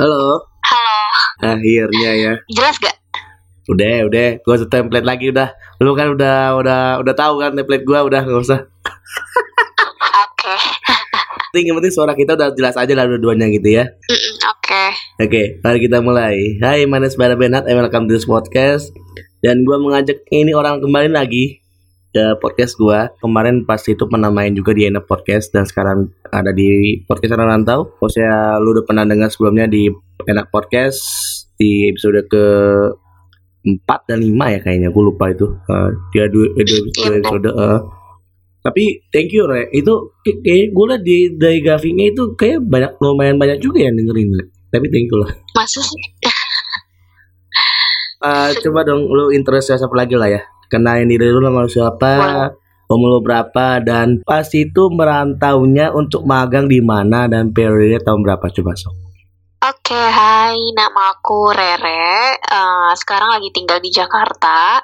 Halo. Halo. Akhirnya ya. Jelas gak? Udah. Gue usah template lagi udah. Lu kan udah tahu kan template gue udah nggak usah. Oke. Penting suara kita udah jelas aja lah dua-duanya gitu ya. Oke, mari kita mulai. Hai, manis para penat, welcome to this podcast. Dan gue mengajak ini orang kembali lagi ke podcast gue. Kemarin pas itu penamain juga di Enak Podcast. Dan sekarang ada di podcast Merantau. Maksudnya lu udah pernah dengar sebelumnya di Enak Podcast. Di episode ke 4 dan 5 ya kayaknya, gue lupa itu. Dia dua episode. Tapi thank you Re, itu kayak gue liat dari grafiknya itu kayak lumayan banyak juga yang dengerin. Tapi thank you lah. Maksud sih? Coba dong lu interest siapa lagi lah ya. Kenain diri lu sama siapa, umur lu berapa, dan pas itu merantaunya untuk magang di mana dan periodenya tahun berapa coba sok. Oke, hai, nama aku Rere, sekarang lagi tinggal di Jakarta,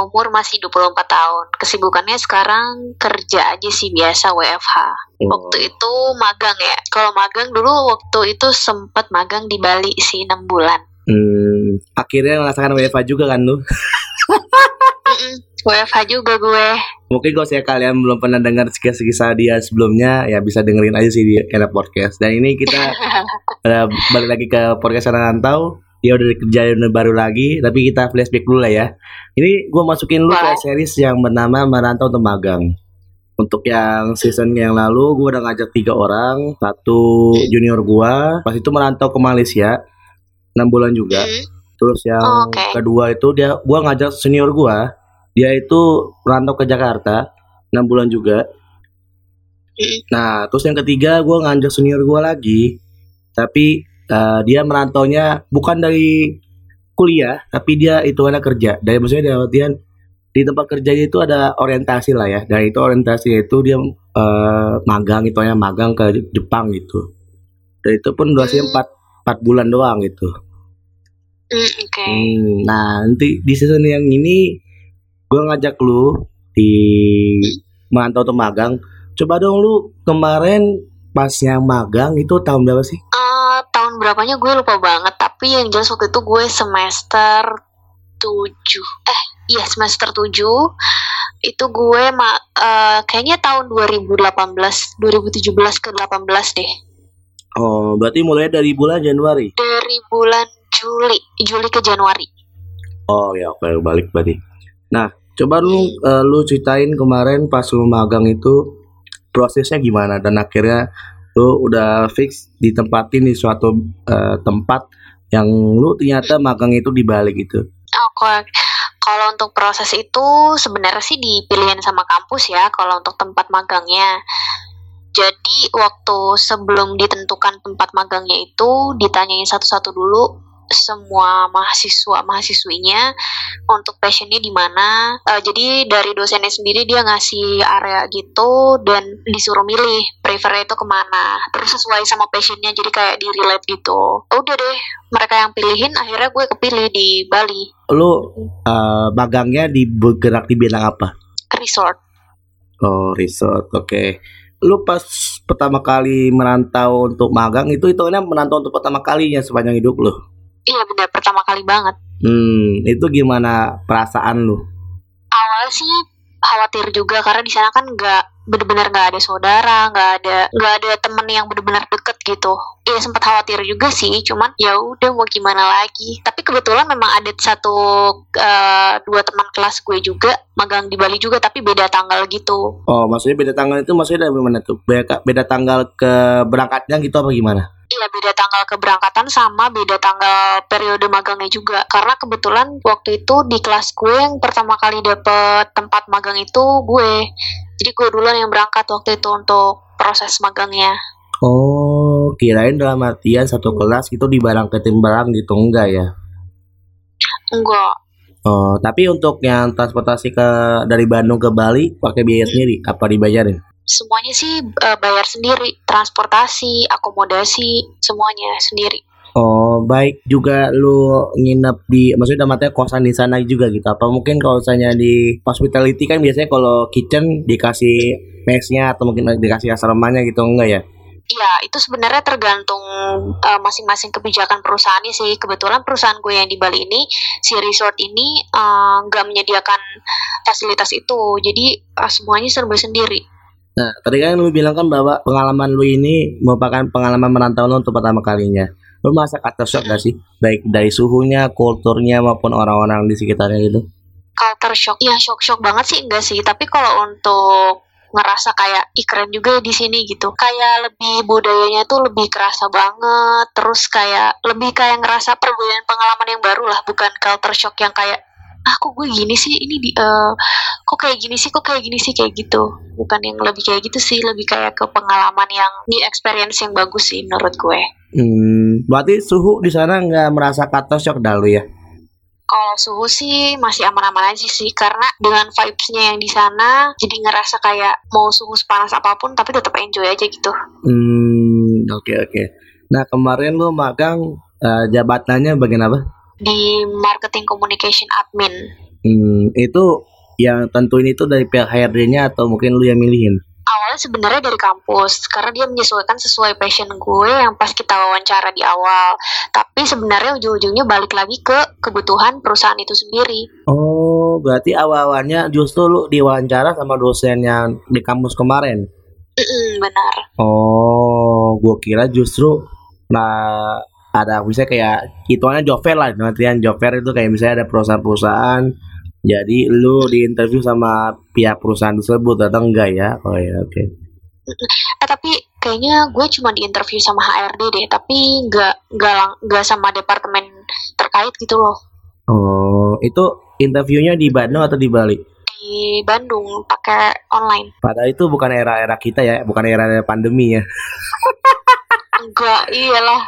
umur masih 24 tahun, kesibukannya sekarang kerja aja sih biasa WFH, waktu itu magang ya, kalau magang dulu waktu itu sempat magang di Bali sih 6 bulan. Akhirnya merasakan WFH juga kan lu? WFH juga gue. Mungkin kalau saya kalian belum pernah dengar kisah-kisah dia sebelumnya, ya bisa dengerin aja sih di Enak Podcast. Dan ini kita balik lagi ke podcast Merantau. Dia udah kerjaan baru lagi, tapi kita flashback dulu lah ya. Ini gue masukin lu ke series yang bernama Merantau Untuk Magang. Untuk yang season yang lalu gue udah ngajak 3 orang. 1 junior gue, pas itu merantau ke Malaysia 6 bulan juga. Terus yang kedua itu dia, gue ngajak senior gue, dia itu merantau ke Jakarta 6 bulan juga. Nah terus yang ketiga gue ngajak senior gue lagi, tapi dia merantaunya bukan dari kuliah, tapi dia itu ada kerja. Dari maksudnya artian di tempat kerjanya itu ada orientasi lah ya. Dan itu orientasinya itu dia magang, itu hanya magang ke Jepang gitu. Dan itu pun durasinya 4 bulan doang gitu. Nah nanti di season yang ini gue ngajak lu di merantau atau magang. Coba dong lu kemarin pas yang magang itu tahun berapa sih? Tahun berapanya gue lupa banget. Tapi yang jelas waktu itu gue semester 7. Itu gue kayaknya tahun 2017 ke 18 deh. Oh berarti mulai dari bulan Januari? Dari bulan Juli ke Januari. Oh ya oke, balik berarti. Nah coba lu ceritain kemarin pas lu magang itu prosesnya gimana, dan akhirnya lu udah fix ditempatin di suatu tempat yang lu ternyata magang itu di Bali gitu. Oke. Kalau untuk proses itu sebenarnya sih dipilihin sama kampus ya kalau untuk tempat magangnya. Jadi waktu sebelum ditentukan tempat magangnya itu ditanyain satu-satu dulu semua mahasiswinya untuk passionnya di mana. Jadi dari dosennya sendiri dia ngasih area gitu dan disuruh milih prefernya itu kemana. Terus sesuai sama passionnya jadi kayak di relate gitu. Udah deh mereka yang pilihin, akhirnya gue kepilih di Bali. Lu magangnya bergerak di bidang apa? Resort. Oh resort, oke. Lu pas pertama kali merantau untuk magang itu kan merantau untuk pertama kalinya sepanjang hidup lu? Iya benar, pertama kali banget. Itu gimana perasaan lu? Awal sih khawatir juga karena di sana kan nggak ada saudara, nggak ada temen yang benar-benar deket gitu. Iya sempat khawatir juga sih, cuman ya udah mau gimana lagi. Tapi kebetulan memang ada dua teman kelas gue juga magang di Bali juga, tapi beda tanggal gitu. Oh maksudnya beda tanggal itu maksudnya dari mana tuh? Beda tanggal ke berangkatnya gitu apa gimana? Iya beda tanggal keberangkatan sama beda tanggal periode magangnya juga. Karena kebetulan waktu itu di kelas gue yang pertama kali dapet tempat magang itu gue. Jadi gue duluan yang berangkat waktu itu untuk proses magangnya. Oh kirain dalam artian satu kelas gitu dibarengketin barang gitu, enggak ya? Enggak. Oh tapi untuk yang transportasi dari Bandung ke Bali pakai biaya sendiri apa dibayarin? Semuanya sih bayar sendiri, transportasi, akomodasi, semuanya sendiri. Oh, baik juga lu nginep maksudnya damatnya kosan di sana juga gitu. Apa mungkin kalau misalnya di hospitality kan biasanya kalau kitchen dikasih mesnya atau mungkin dikasih asramanya gitu, enggak ya? Iya, itu sebenarnya tergantung masing-masing kebijakan perusahaannya sih. Kebetulan perusahaan gue yang di Bali ini, si resort ini nggak menyediakan fasilitas itu. Jadi semuanya serba sendiri. Nah, tadi kan lu bilang kan bahwa pengalaman lu ini merupakan pengalaman merantau lu untuk pertama kalinya. Lu merasa culture shock nggak sih? Baik dari suhunya, kulturnya, maupun orang-orang di sekitarnya gitu. Culture shock? Ya, shock banget sih enggak sih. Tapi kalau untuk ngerasa kayak keren juga di sini gitu, kayak lebih budayanya tuh lebih kerasa banget, terus kayak lebih kayak ngerasa perbedaan pengalaman yang baru lah, bukan culture shock yang kayak kok gue gini sih, ini kok kayak gini sih kayak gitu, bukan yang lebih kayak gitu sih, lebih kayak ke pengalaman yang di experience yang bagus sih menurut gue. Berarti suhu di sana nggak merasa culture shock dulu ya? Kalau suhu sih masih aman-aman aja sih, karena dengan vibes-nya yang di sana, jadi ngerasa kayak mau suhu sepanas apapun, tapi tetap enjoy aja gitu. Oke. Nah, kemarin lo magang jabatannya bagian apa? Di Marketing Communication Admin. Itu yang tentuin itu dari pihak HRD-nya atau mungkin lo yang milihin? Awalnya sebenarnya dari kampus, karena dia menyesuaikan sesuai passion gue yang pas kita wawancara di awal. Tapi sebenarnya ujung-ujungnya balik lagi ke kebutuhan perusahaan itu sendiri. Oh, berarti awalnya justru lu diwawancara sama dosen yang di kampus kemarin? Benar. Oh, gue kira justru nah ada misalnya kayak hitungannya job fair lah, nantian job fair itu kayak misalnya ada perusahaan-perusahaan. Jadi lu diinterview sama pihak perusahaan tersebut atau enggak ya? Oh ya, oke. Tapi kayaknya gue cuma diinterview sama HRD deh, tapi enggak sama departemen terkait gitu loh. Oh, itu interviewnya di Bandung atau di Bali? Di Bandung, pakai online. Padahal itu bukan era-era kita ya, bukan era-era pandemi ya. Enggak, iyalah.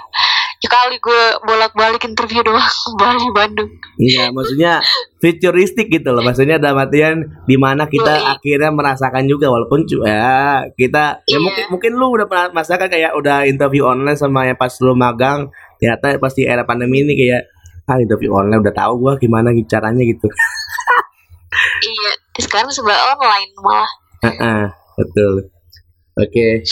Sekali gue bolak-balik interview doang Bali Bandung. Iya, maksudnya futuristik gitu loh. Maksudnya ada matian di mana kita akhirnya merasakan juga, walaupun ya kita ya mungkin lu udah pernah merasakan kayak udah interview online sama yang pas lu magang, ternyata pas di era pandemi ini kayak interview online udah tahu gua gimana caranya gitu. Iya, sekarang sebelah online malah. Betul. Oke.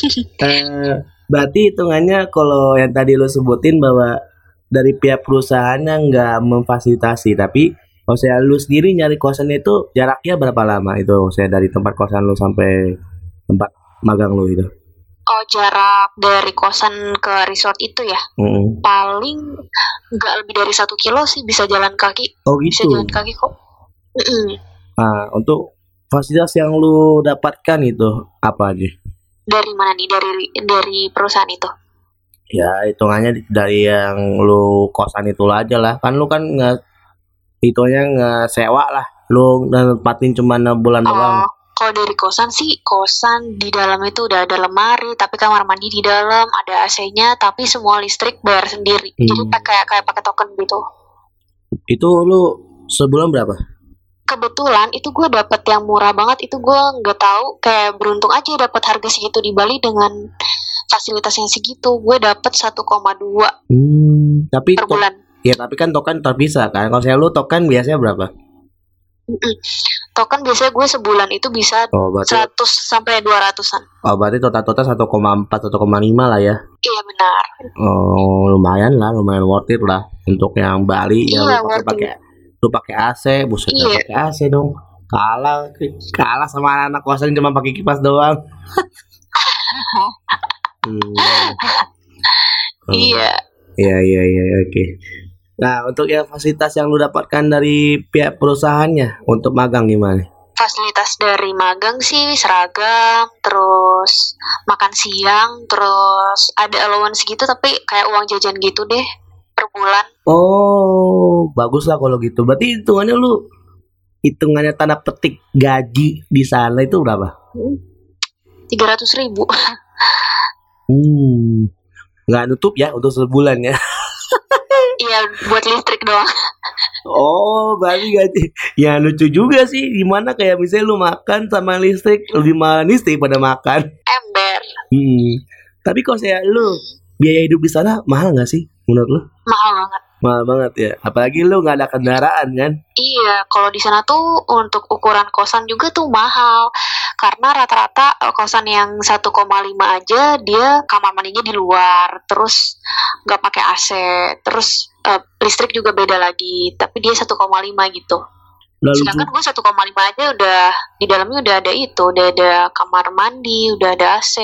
Berarti hitungannya kalau yang tadi lo sebutin bahwa dari pihak perusahaannya nggak memfasilitasi, tapi kalau saya lo sendiri nyari kosan itu jaraknya berapa lama itu saya dari tempat kosan lo sampai tempat magang lo itu? Oh, jarak dari kosan ke resort itu ya? Paling nggak lebih dari 1 kilo sih, bisa jalan kaki. Oh gitu? Bisa jalan kaki kok. Nah, untuk fasilitas yang lo dapatkan itu apa aja? Dari mana nih, dari perusahaan itu? Ya, hitungannya dari yang lu kosan itu aja lah. Kan lu kan ngesewa lah. Lu nempatin cuma 6 bulan doang. Kalau dari kosan sih, kosan di dalam itu udah ada lemari, tapi kamar mandi di dalam, ada AC-nya, tapi semua listrik bayar sendiri. Jadi kayak pakai token gitu. Itu lu sebulan berapa? Kebetulan itu gue dapet yang murah banget, itu gue nggak tahu, kayak beruntung aja dapet harga segitu di Bali dengan fasilitasnya segitu. Gue dapet 1,2 tapi per bulan. Ya tapi kan token terpisah kan. Kalau saya lu token biasanya berapa? Token biasanya gue sebulan itu bisa 100 sampai 200-an. Oh, berarti total 1,4 1,5 lah ya. Iya benar. Oh, lumayan worth it lah untuk yang Bali yang pakai. Lu pakai AC, buset lu pakai AC dong. Kalah sama anak-anak kosan cuma pakai kipas doang. Iya, oke. Nah, untuk yang fasilitas yang lu dapatkan dari pihak perusahaannya untuk magang gimana? Fasilitas dari magang sih seragam, terus makan siang, terus ada allowance gitu, tapi kayak uang jajan gitu deh per bulan. Oh, bagus lah kalau gitu. Berarti hitungannya lu tanda petik gaji di sana itu berapa? 300.000. Nggak nutup ya untuk sebulan ya? Iya, buat listrik doang. Oh, berarti gaji. Ya lucu juga sih. Gimana kayak misalnya lu makan sama listrik, lebih mahal listrik pada makan. Ember. Tapi kalau saya lu biaya hidup di sana mahal nggak sih menurut lu? Mahal banget. Mahal banget ya. Apalagi lu nggak ada kendaraan kan? Iya, kalau di sana tuh untuk ukuran kosan juga tuh mahal. Karena rata-rata kosan yang 1,5 aja dia kamar mandinya di luar, terus nggak pakai AC, terus listrik juga beda lagi. Tapi dia 1,5 gitu. Lalu, sedangkan gue 1,5 aja udah di dalamnya udah ada itu, udah ada kamar mandi, udah ada AC,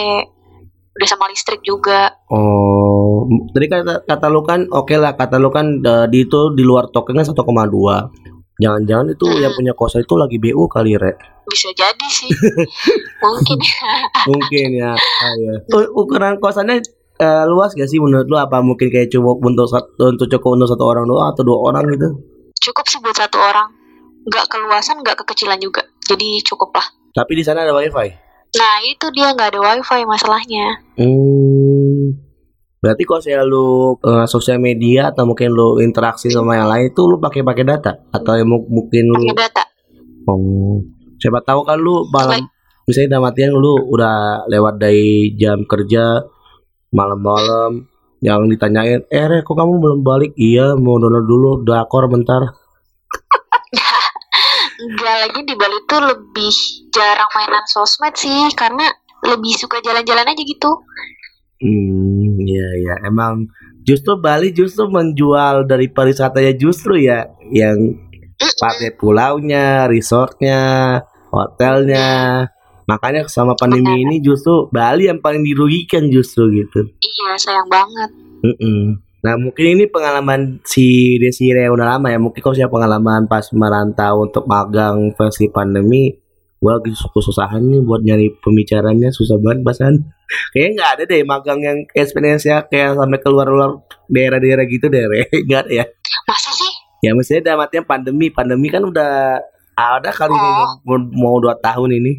udah sama listrik juga. Oh, tadi kata lu kan oke lah, kata lu kan di itu di luar tokennya 1,2. Jangan-jangan itu yang punya kosan itu lagi BU kali, Re. Bisa jadi sih. Mungkin ya. Ah, ya. Ukuran kosannya luas gak sih menurut lu? Apa mungkin kayak cukup untuk satu orang doang atau dua orang gitu? Cukup sih buat satu orang. Gak keluasan, gak kekecilan juga. Jadi cukup lah. Tapi di sana ada wifi? Nah itu dia gak ada wifi masalahnya. Berarti kalau saya lu sosial media atau mungkin lu interaksi sama yang lain itu lu pakai data? Atau mungkin lu pakai data? Oh, siapa tahu kan lu malam, misalnya dalam artian lu udah lewat dari jam kerja malam-malam yang ditanyain, Re kok kamu belum balik? Iya mau download dulu dakor bentar. Enggak, lagi di Bali tuh lebih jarang mainan sosmed sih, karena lebih suka jalan-jalan aja gitu. Iya. Emang justru Bali menjual dari pariwisatanya justru ya, yang pakai pulaunya, resortnya, hotelnya. Makanya sama pandemi ini justru Bali yang paling dirugikan justru gitu. Iya, sayang banget. Nah mungkin ini pengalaman si Desiree yang udah lama ya. Mungkin kalau siapa pengalaman pas merantau untuk magang versi pandemi, gue lagi susah-susahan nih buat nyari pembicaranya. Susah banget bahasan. Kayaknya gak ada deh magang yang experience-nya kayak sampai keluar-luar daerah-daerah gitu deh. Gak ada ya? Masa sih? Ya maksudnya dalam artinya pandemi kan udah ada kali mau 2 tahun ini.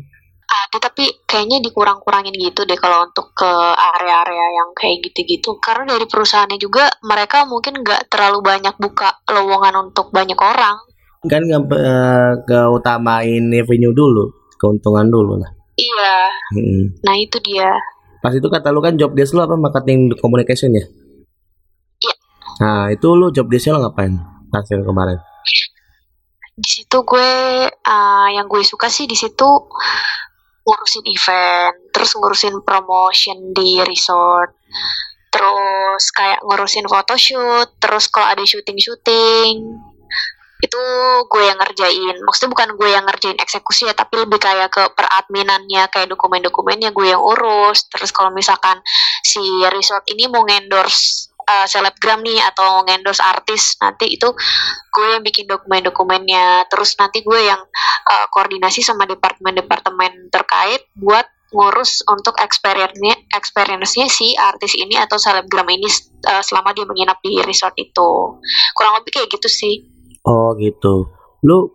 Ada, tapi kayaknya dikurang-kurangin gitu deh kalau untuk ke area-area yang kayak gitu-gitu. Karena dari perusahaannya juga mereka mungkin nggak terlalu banyak buka lowongan untuk banyak orang. Kan nggak utamain revenue dulu, keuntungan dulu lah. Iya. Nah itu dia. Pas itu kata lu kan job desk lu apa, marketing communication ya? Iya. Nah itu lu job desk-nya lu ngapain pas yang kemarin? Di situ gue yang gue suka sih di situ ngurusin event, terus ngurusin promotion di resort, terus kayak ngurusin photoshoot, terus kalau ada syuting-syuting itu gue yang ngerjain. Maksudnya bukan gue yang ngerjain eksekusi ya, tapi lebih kayak ke peradminannya, kayak dokumen-dokumennya gue yang urus. Terus kalau misalkan si resort ini mau endorse selebgram nih atau endorse artis, nanti itu gue yang bikin dokumen-dokumennya. Terus nanti gue yang koordinasi sama departemen-departemen terkait buat ngurus untuk experience-nya si artis ini atau selebgram ini selama dia menginap di resort itu. Kurang lebih kayak gitu sih. Oh gitu. Lu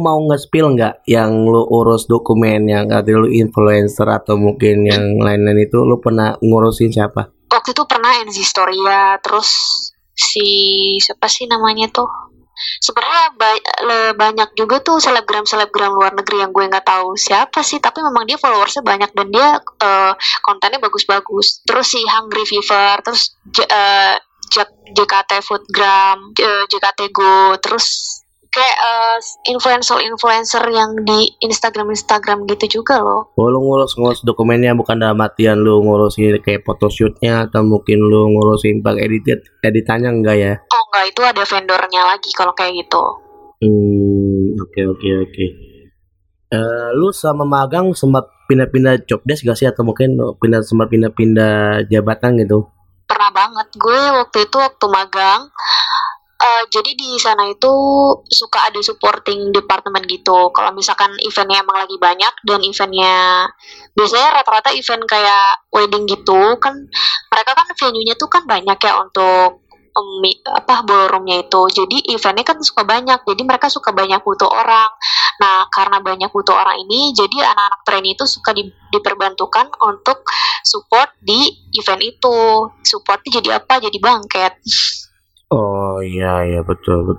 mau nge-spill nggak yang lu urus dokumen yang artinya lu influencer atau mungkin yang lain-lain itu lu pernah ngurusin siapa? Waktu itu pernah Enzistoria, terus siapa sih namanya tuh? Sebenarnya banyak juga tuh selebgram luar negeri yang gue nggak tahu siapa sih, tapi memang dia followersnya banyak dan dia kontennya bagus-bagus. Terus si Hungry Fever, terus JKT Foodgram, JKT Go, terus kayak influencer yang di Instagram gitu juga loh. Oh, lu ngurus dokumennya, bukan dalam artian lu ngurusin kayak photoshootnya atau mungkin lu ngurusin bang editannya enggak ya? Oh enggak, itu ada vendornya lagi kalau kayak gitu. Oke. Lu sama magang sempat pindah-pindah job desk gak sih, atau mungkin sempat pindah-pindah jabatan gitu? Pernah banget gue waktu magang. Jadi di sana itu suka ada supporting department gitu. Kalau misalkan eventnya emang lagi banyak dan eventnya biasanya rata-rata event kayak wedding gitu kan, mereka kan venue-nya tuh kan banyak ya untuk ballroomnya itu. Jadi eventnya kan suka banyak, jadi mereka suka banyak butuh orang. Nah karena banyak butuh orang ini, jadi anak-anak trainee itu suka diperbantukan untuk support di event itu. Supportnya jadi apa? Jadi bangket. Oh iya betul.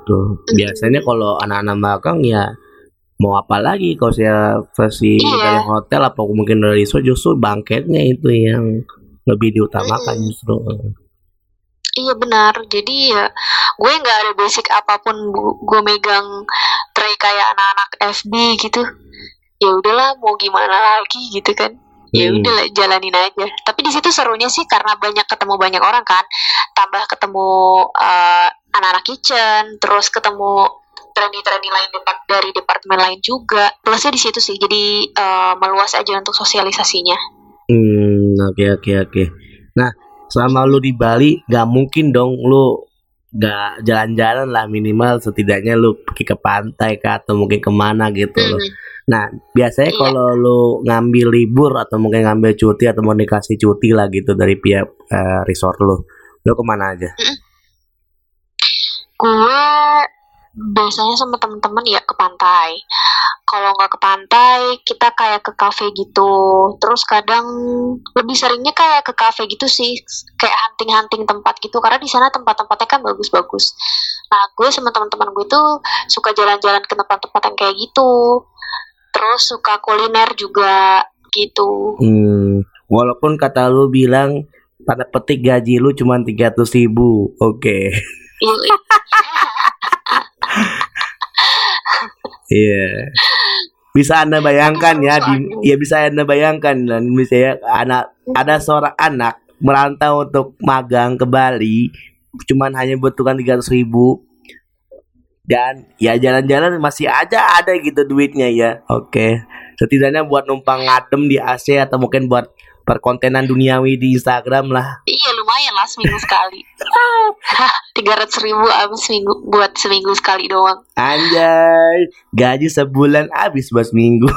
Biasanya kalau anak-anak magang ya mau apa lagi kalau saya versi dari hotel apa mungkin dari resort, justru bangketnya itu yang lebih diutamakan justru. Iya benar, jadi ya gue nggak ada basic apapun, gue megang tray kayak anak-anak FB gitu. Ya udahlah mau gimana lagi gitu kan. Ya udahlah jalanin aja. Tapi di situ serunya sih karena banyak ketemu banyak orang kan, tambah ketemu anak-anak kitchen, terus ketemu trainee-trainee lain dari departemen lain juga. Plusnya di situ sih, jadi meluas aja untuk sosialisasinya. Oke. Nah, selama lu di Bali, gak mungkin dong lu gak jalan-jalan lah, minimal setidaknya lu pergi ke pantai kah, atau mungkin kemana gitu. Nah, biasanya kalau lu ngambil libur atau mungkin ngambil cuti atau mau dikasih cuti lah gitu dari pihak resort lu kemana aja? Gue biasanya sama temen-temen ya ke pantai. Kalau nggak ke pantai, kita kayak ke kafe gitu. Terus kadang lebih seringnya kayak ke kafe gitu sih, kayak hunting-hunting tempat gitu. Karena di sana tempat-tempatnya kan bagus-bagus. Nah, gue sama teman-teman gue tuh suka jalan-jalan ke tempat-tempat yang kayak gitu. Terus suka kuliner juga gitu. Walaupun kata lu bilang tanda petik gaji lu cuma 300.000, oke. Iya. Bisa Anda bayangkan ya, bisa Anda bayangkan dan misalnya ada seorang anak merantau untuk magang ke Bali cuman hanya butuhkan 300.000 dan ya jalan-jalan masih aja ada gitu duitnya ya. Oke. Setidaknya buat numpang ngadem di AC atau mungkin buat perkontenan duniawi di Instagram lah. Iya lumayan lah seminggu sekali. 300.000 abis seminggu, buat seminggu sekali doang. Anjay, gaji sebulan abis buat seminggu.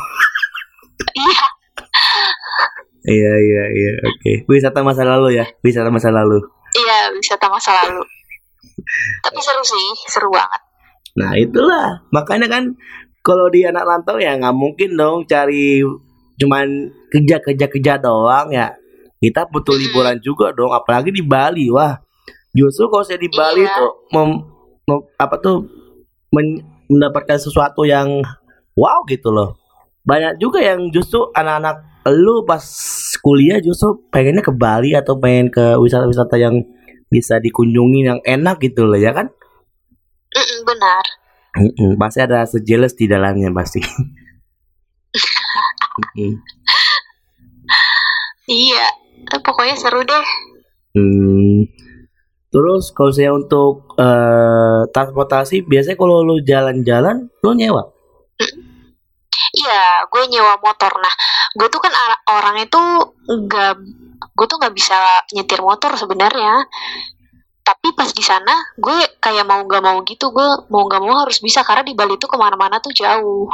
Iya. Iya, oke. Wisata masa lalu ya, wisata masa lalu. Iya, wisata masa lalu. Tapi seru sih, seru banget. Nah itulah, makanya kan kalau di anak rantau ya nggak mungkin dong cari cuman kerja doang ya. Kita butuh liburan juga dong, apalagi di Bali. Wah, justru kalau saya di Bali tuh mendapatkan sesuatu yang wow gitu loh. Banyak juga yang justru anak-anak lu pas kuliah justru pengennya ke Bali atau pengen ke wisata-wisata yang bisa dikunjungi yang enak gitu loh ya kan? Benar. Pasti ada sejeles di dalamnya pasti. Iya, pokoknya seru deh. Terus kalau saya untuk transportasi, biasanya kalau lu jalan-jalan, lu nyewa? Iya, gue nyewa motor. Nah, gue tuh kan orangnya tuh nggak bisa nyetir motor sebenarnya. Tapi pas di sana, gue kayak mau nggak mau gitu, gue mau nggak mau harus bisa karena di Bali tuh kemana-mana tuh jauh.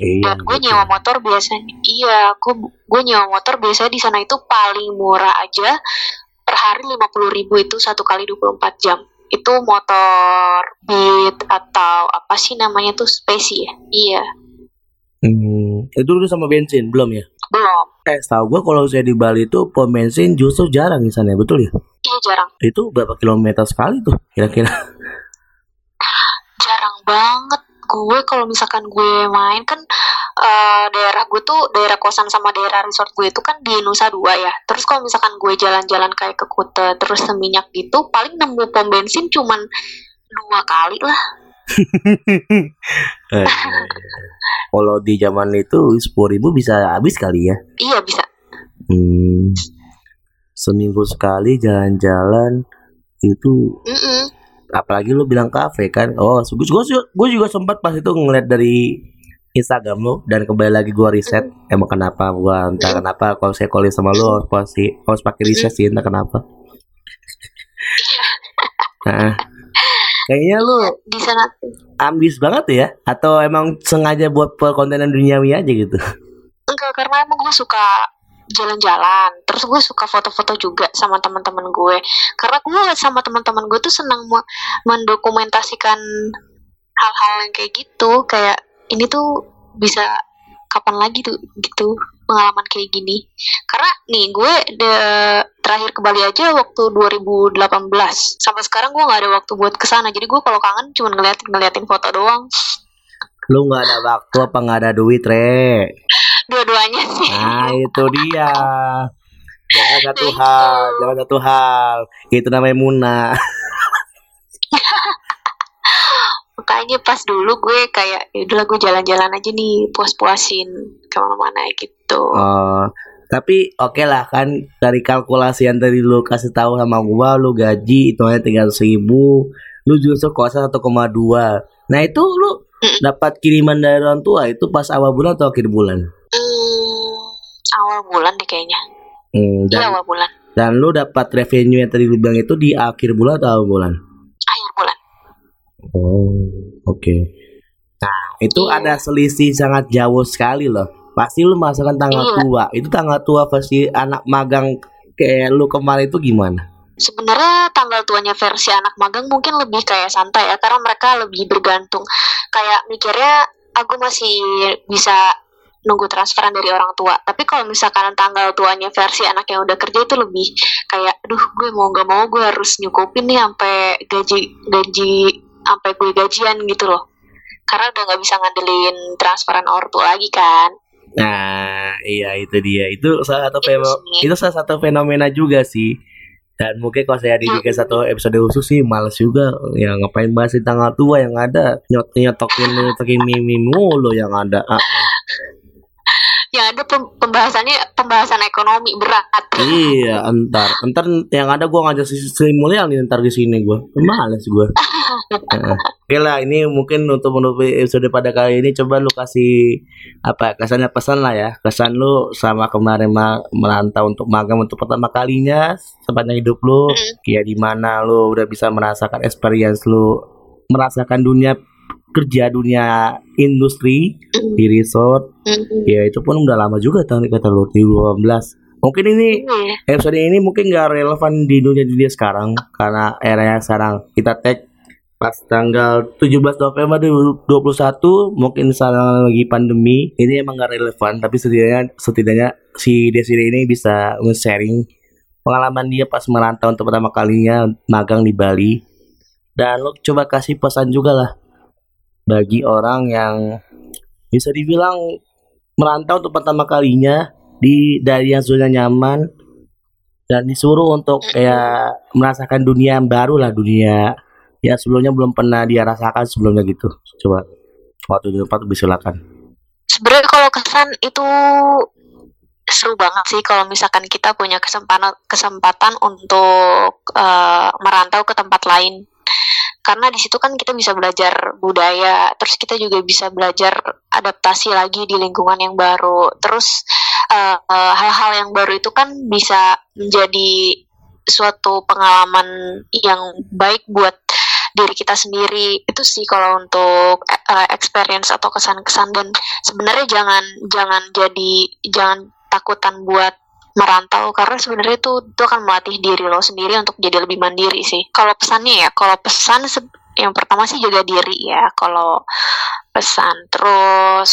Dan gue nyewa motor biasanya, gue nyewa motor biasanya di sana itu paling murah aja per hari 50.000 itu 1 kali 24 jam. Itu motor Beat atau apa sih namanya tuh Spesi ya? Iya. Itu udah sama bensin belum ya? Belum. Setahu gue kalau saya di Bali itu pom bensin justru jarang di sana, betul ya? Iya jarang. Itu berapa kilometer sekali tuh kira-kira? Jarang banget. Gue kalau misalkan gue main kan daerah gue tuh daerah kosan sama daerah resort gue itu kan di Nusa Dua ya. Terus kalau misalkan gue jalan-jalan kayak ke Kuta terus Seminyak gitu paling nemu pom bensin cuman 2 kali lah. Kalau di zaman itu 10.000 bisa habis kali ya? Iya bisa. Seminggu sekali jalan-jalan itu. Apalagi lu bilang kafe kan. Oh, gue juga sempat pas itu ngeliat dari Instagram lu. Dan kembali lagi gue riset. Emang kenapa gue entah kenapa kalau saya collab sama lu harus pakai riset sih, entah kenapa. Kayaknya lu di sana ambis banget ya, atau emang sengaja buat perkontenan duniawi aja gitu? Enggak, karena emang gue suka jalan-jalan, terus gue suka foto-foto juga sama teman-teman gue. Karena gue sama teman-teman gue tuh senang mendokumentasikan hal-hal yang kayak gitu, kayak ini tuh bisa kapan lagi tuh gitu pengalaman kayak gini. Karena nih gue terakhir ke Bali aja waktu 2018. Sampai sekarang gue nggak ada waktu buat kesana. Jadi gue kalau kangen cuma ngeliatin foto doang. Lu nggak ada waktu apa nggak ada duit, Re? Dua-duanya sih. Nah itu dia. Jangan satu hal, jangan satu hal. Itu namanya Muna. Makanya pas dulu gue kayak, yaudahlah gue jalan-jalan aja nih, puas-puasin kemana-mana gitu. Oh, tapi oke lah kan, dari kalkulasi yang tadi lu kasih tahu sama gue, lu gaji itu hanya 300 ribu, lu justru kosan 1,2. Nah itu lu dapat kiriman dari orang tua itu pas awal bulan atau akhir bulan? Awal bulan deh kayaknya. Dan, awal bulan. Dan lu dapat revenue yang tadi lu bilang itu di akhir bulan atau awal bulan? Akhir bulan. Oh, oke. Okay. Nah, itu ada selisih sangat jauh sekali loh. Pasti lu merasakan tanggal tua. Itu tanggal tua versi anak magang kayak lu kemarin itu gimana? Sebenarnya tanggal tuanya versi anak magang mungkin lebih kayak santai ya, karena mereka lebih bergantung. Kayak mikirnya aku masih bisa nunggu transferan dari orang tua. Tapi kalau misalkan tanggal tuanya versi anak yang udah kerja itu lebih kayak, aduh gue mau gak mau gue harus nyukupin nih sampai gaji sampai gue gajian gitu loh. Karena udah gak bisa ngandelin transferan orang tua lagi kan. Nah iya itu dia. Itu salah satu fenomena juga sih. Dan mungkin kalau saya dibikin satu episode khusus sih males juga. Ya ngapain bahas tanggal tua yang ada nyotokin mimi mulu yang ada. Yang ada pembahasan ekonomi berat. Iya, entar yang ada gue ngajak Sri Mulia nih entar di sini gue. Males gue. Oke lah, ini mungkin untuk menutupi episode pada kali ini, coba lu kasih apa kesannya, pesan lah ya. Kesan lu sama kemarin merantau untuk magang untuk pertama kalinya sepanjang hidup lu. Ya di mana lu udah bisa merasakan experience lu, merasakan dunia kerja, dunia industri di resort. Ya itu pun udah lama juga tahun kata lu 2018. Mungkin ini episode ini mungkin gak relevan di dunia sekarang karena era yang sekarang. Kita tag pas tanggal 17 November 2021, mungkin sekarang lagi pandemi. Ini emang gak relevan, tapi setidaknya si Desiree ini bisa nge-sharing pengalaman dia pas merantau untuk pertama kalinya magang di Bali. Dan lo coba kasih pesan juga lah bagi orang yang bisa dibilang merantau untuk pertama kalinya dari yang zona nyaman dan disuruh untuk kayak merasakan dunia yang baru lah, dunia ya sebelumnya belum pernah dia rasakan sebelumnya gitu. Coba waktu di tempat silakan. Sebenarnya kalau kesan itu seru banget sih kalau misalkan kita punya kesempatan untuk merantau ke tempat lain. Karena di situ kan kita bisa belajar budaya, terus kita juga bisa belajar adaptasi lagi di lingkungan yang baru. Terus hal-hal yang baru itu kan bisa menjadi suatu pengalaman yang baik buat diri kita sendiri. Itu sih kalau untuk experience atau kesan-kesan. Dan sebenarnya jangan takutan buat merantau, karena sebenarnya itu akan melatih diri lo sendiri untuk jadi lebih mandiri sih. Kalau pesannya ya, kalau pesan yang pertama sih jaga diri ya. Kalau pesan terus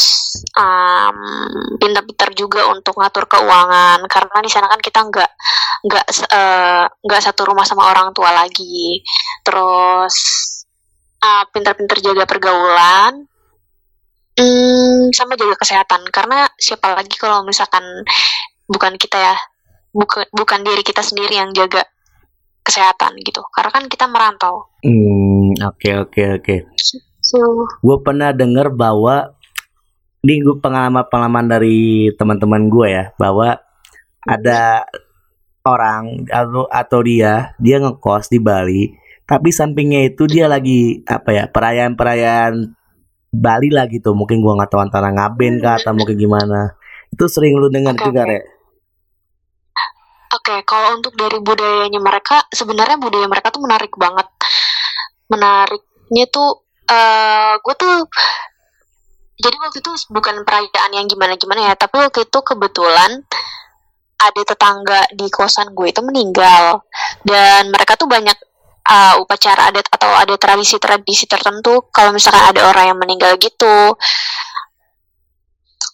pintar-pintar juga untuk ngatur keuangan, karena di sana kan kita nggak satu rumah sama orang tua lagi. Terus pintar-pintar jaga pergaulan, sama jaga kesehatan, karena siapa lagi kalau misalkan bukan kita ya, bukan diri kita sendiri yang jaga kesehatan gitu, karena kan kita merantau. Oke. Gue pernah dengar bahwa ini gue pengalaman dari teman-teman gue ya, bahwa ada orang atau dia ngekos di Bali, tapi sampingnya itu dia lagi apa ya, perayaan Bali lah gitu. Mungkin gue nggak tahu antara ngaben kah atau mungkin gimana. Itu sering lu dengar juga Re? Oke, kalau untuk dari budayanya mereka, sebenarnya budaya mereka tuh menarik banget. Menariknya tuh, gue tuh, jadi waktu itu bukan perayaan yang gimana-gimana ya, tapi waktu itu kebetulan ada tetangga di kosan gue itu meninggal. Dan mereka tuh banyak upacara adat atau ada tradisi-tradisi tertentu kalau misalkan ada orang yang meninggal gitu.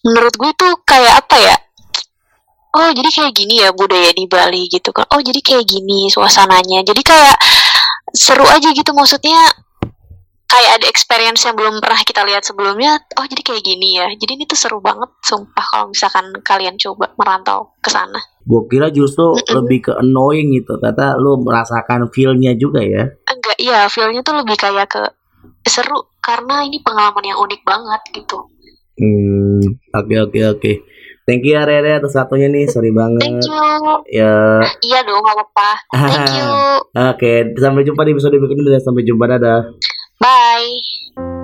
Menurut gue tuh kayak apa ya, oh jadi kayak gini ya budaya di Bali gitu kan, oh jadi kayak gini suasananya, jadi kayak seru aja gitu, maksudnya kayak ada experience yang belum pernah kita lihat sebelumnya. Oh jadi kayak gini ya, jadi ini tuh seru banget sumpah kalau misalkan kalian coba merantau ke sana. Gue kira justru lebih ke annoying gitu. Kata lu merasakan feel-nya juga ya? Enggak, iya feel-nya tuh lebih kayak ke seru karena ini pengalaman yang unik banget gitu. Oke. Thank you Rere atas waktunya nih, sorry banget. Thank you. Ya. Iya dong, gak apa-apa. Thank you. Oke, sampai jumpa di episode berikutnya. Sampai jumpa, dadah. Bye.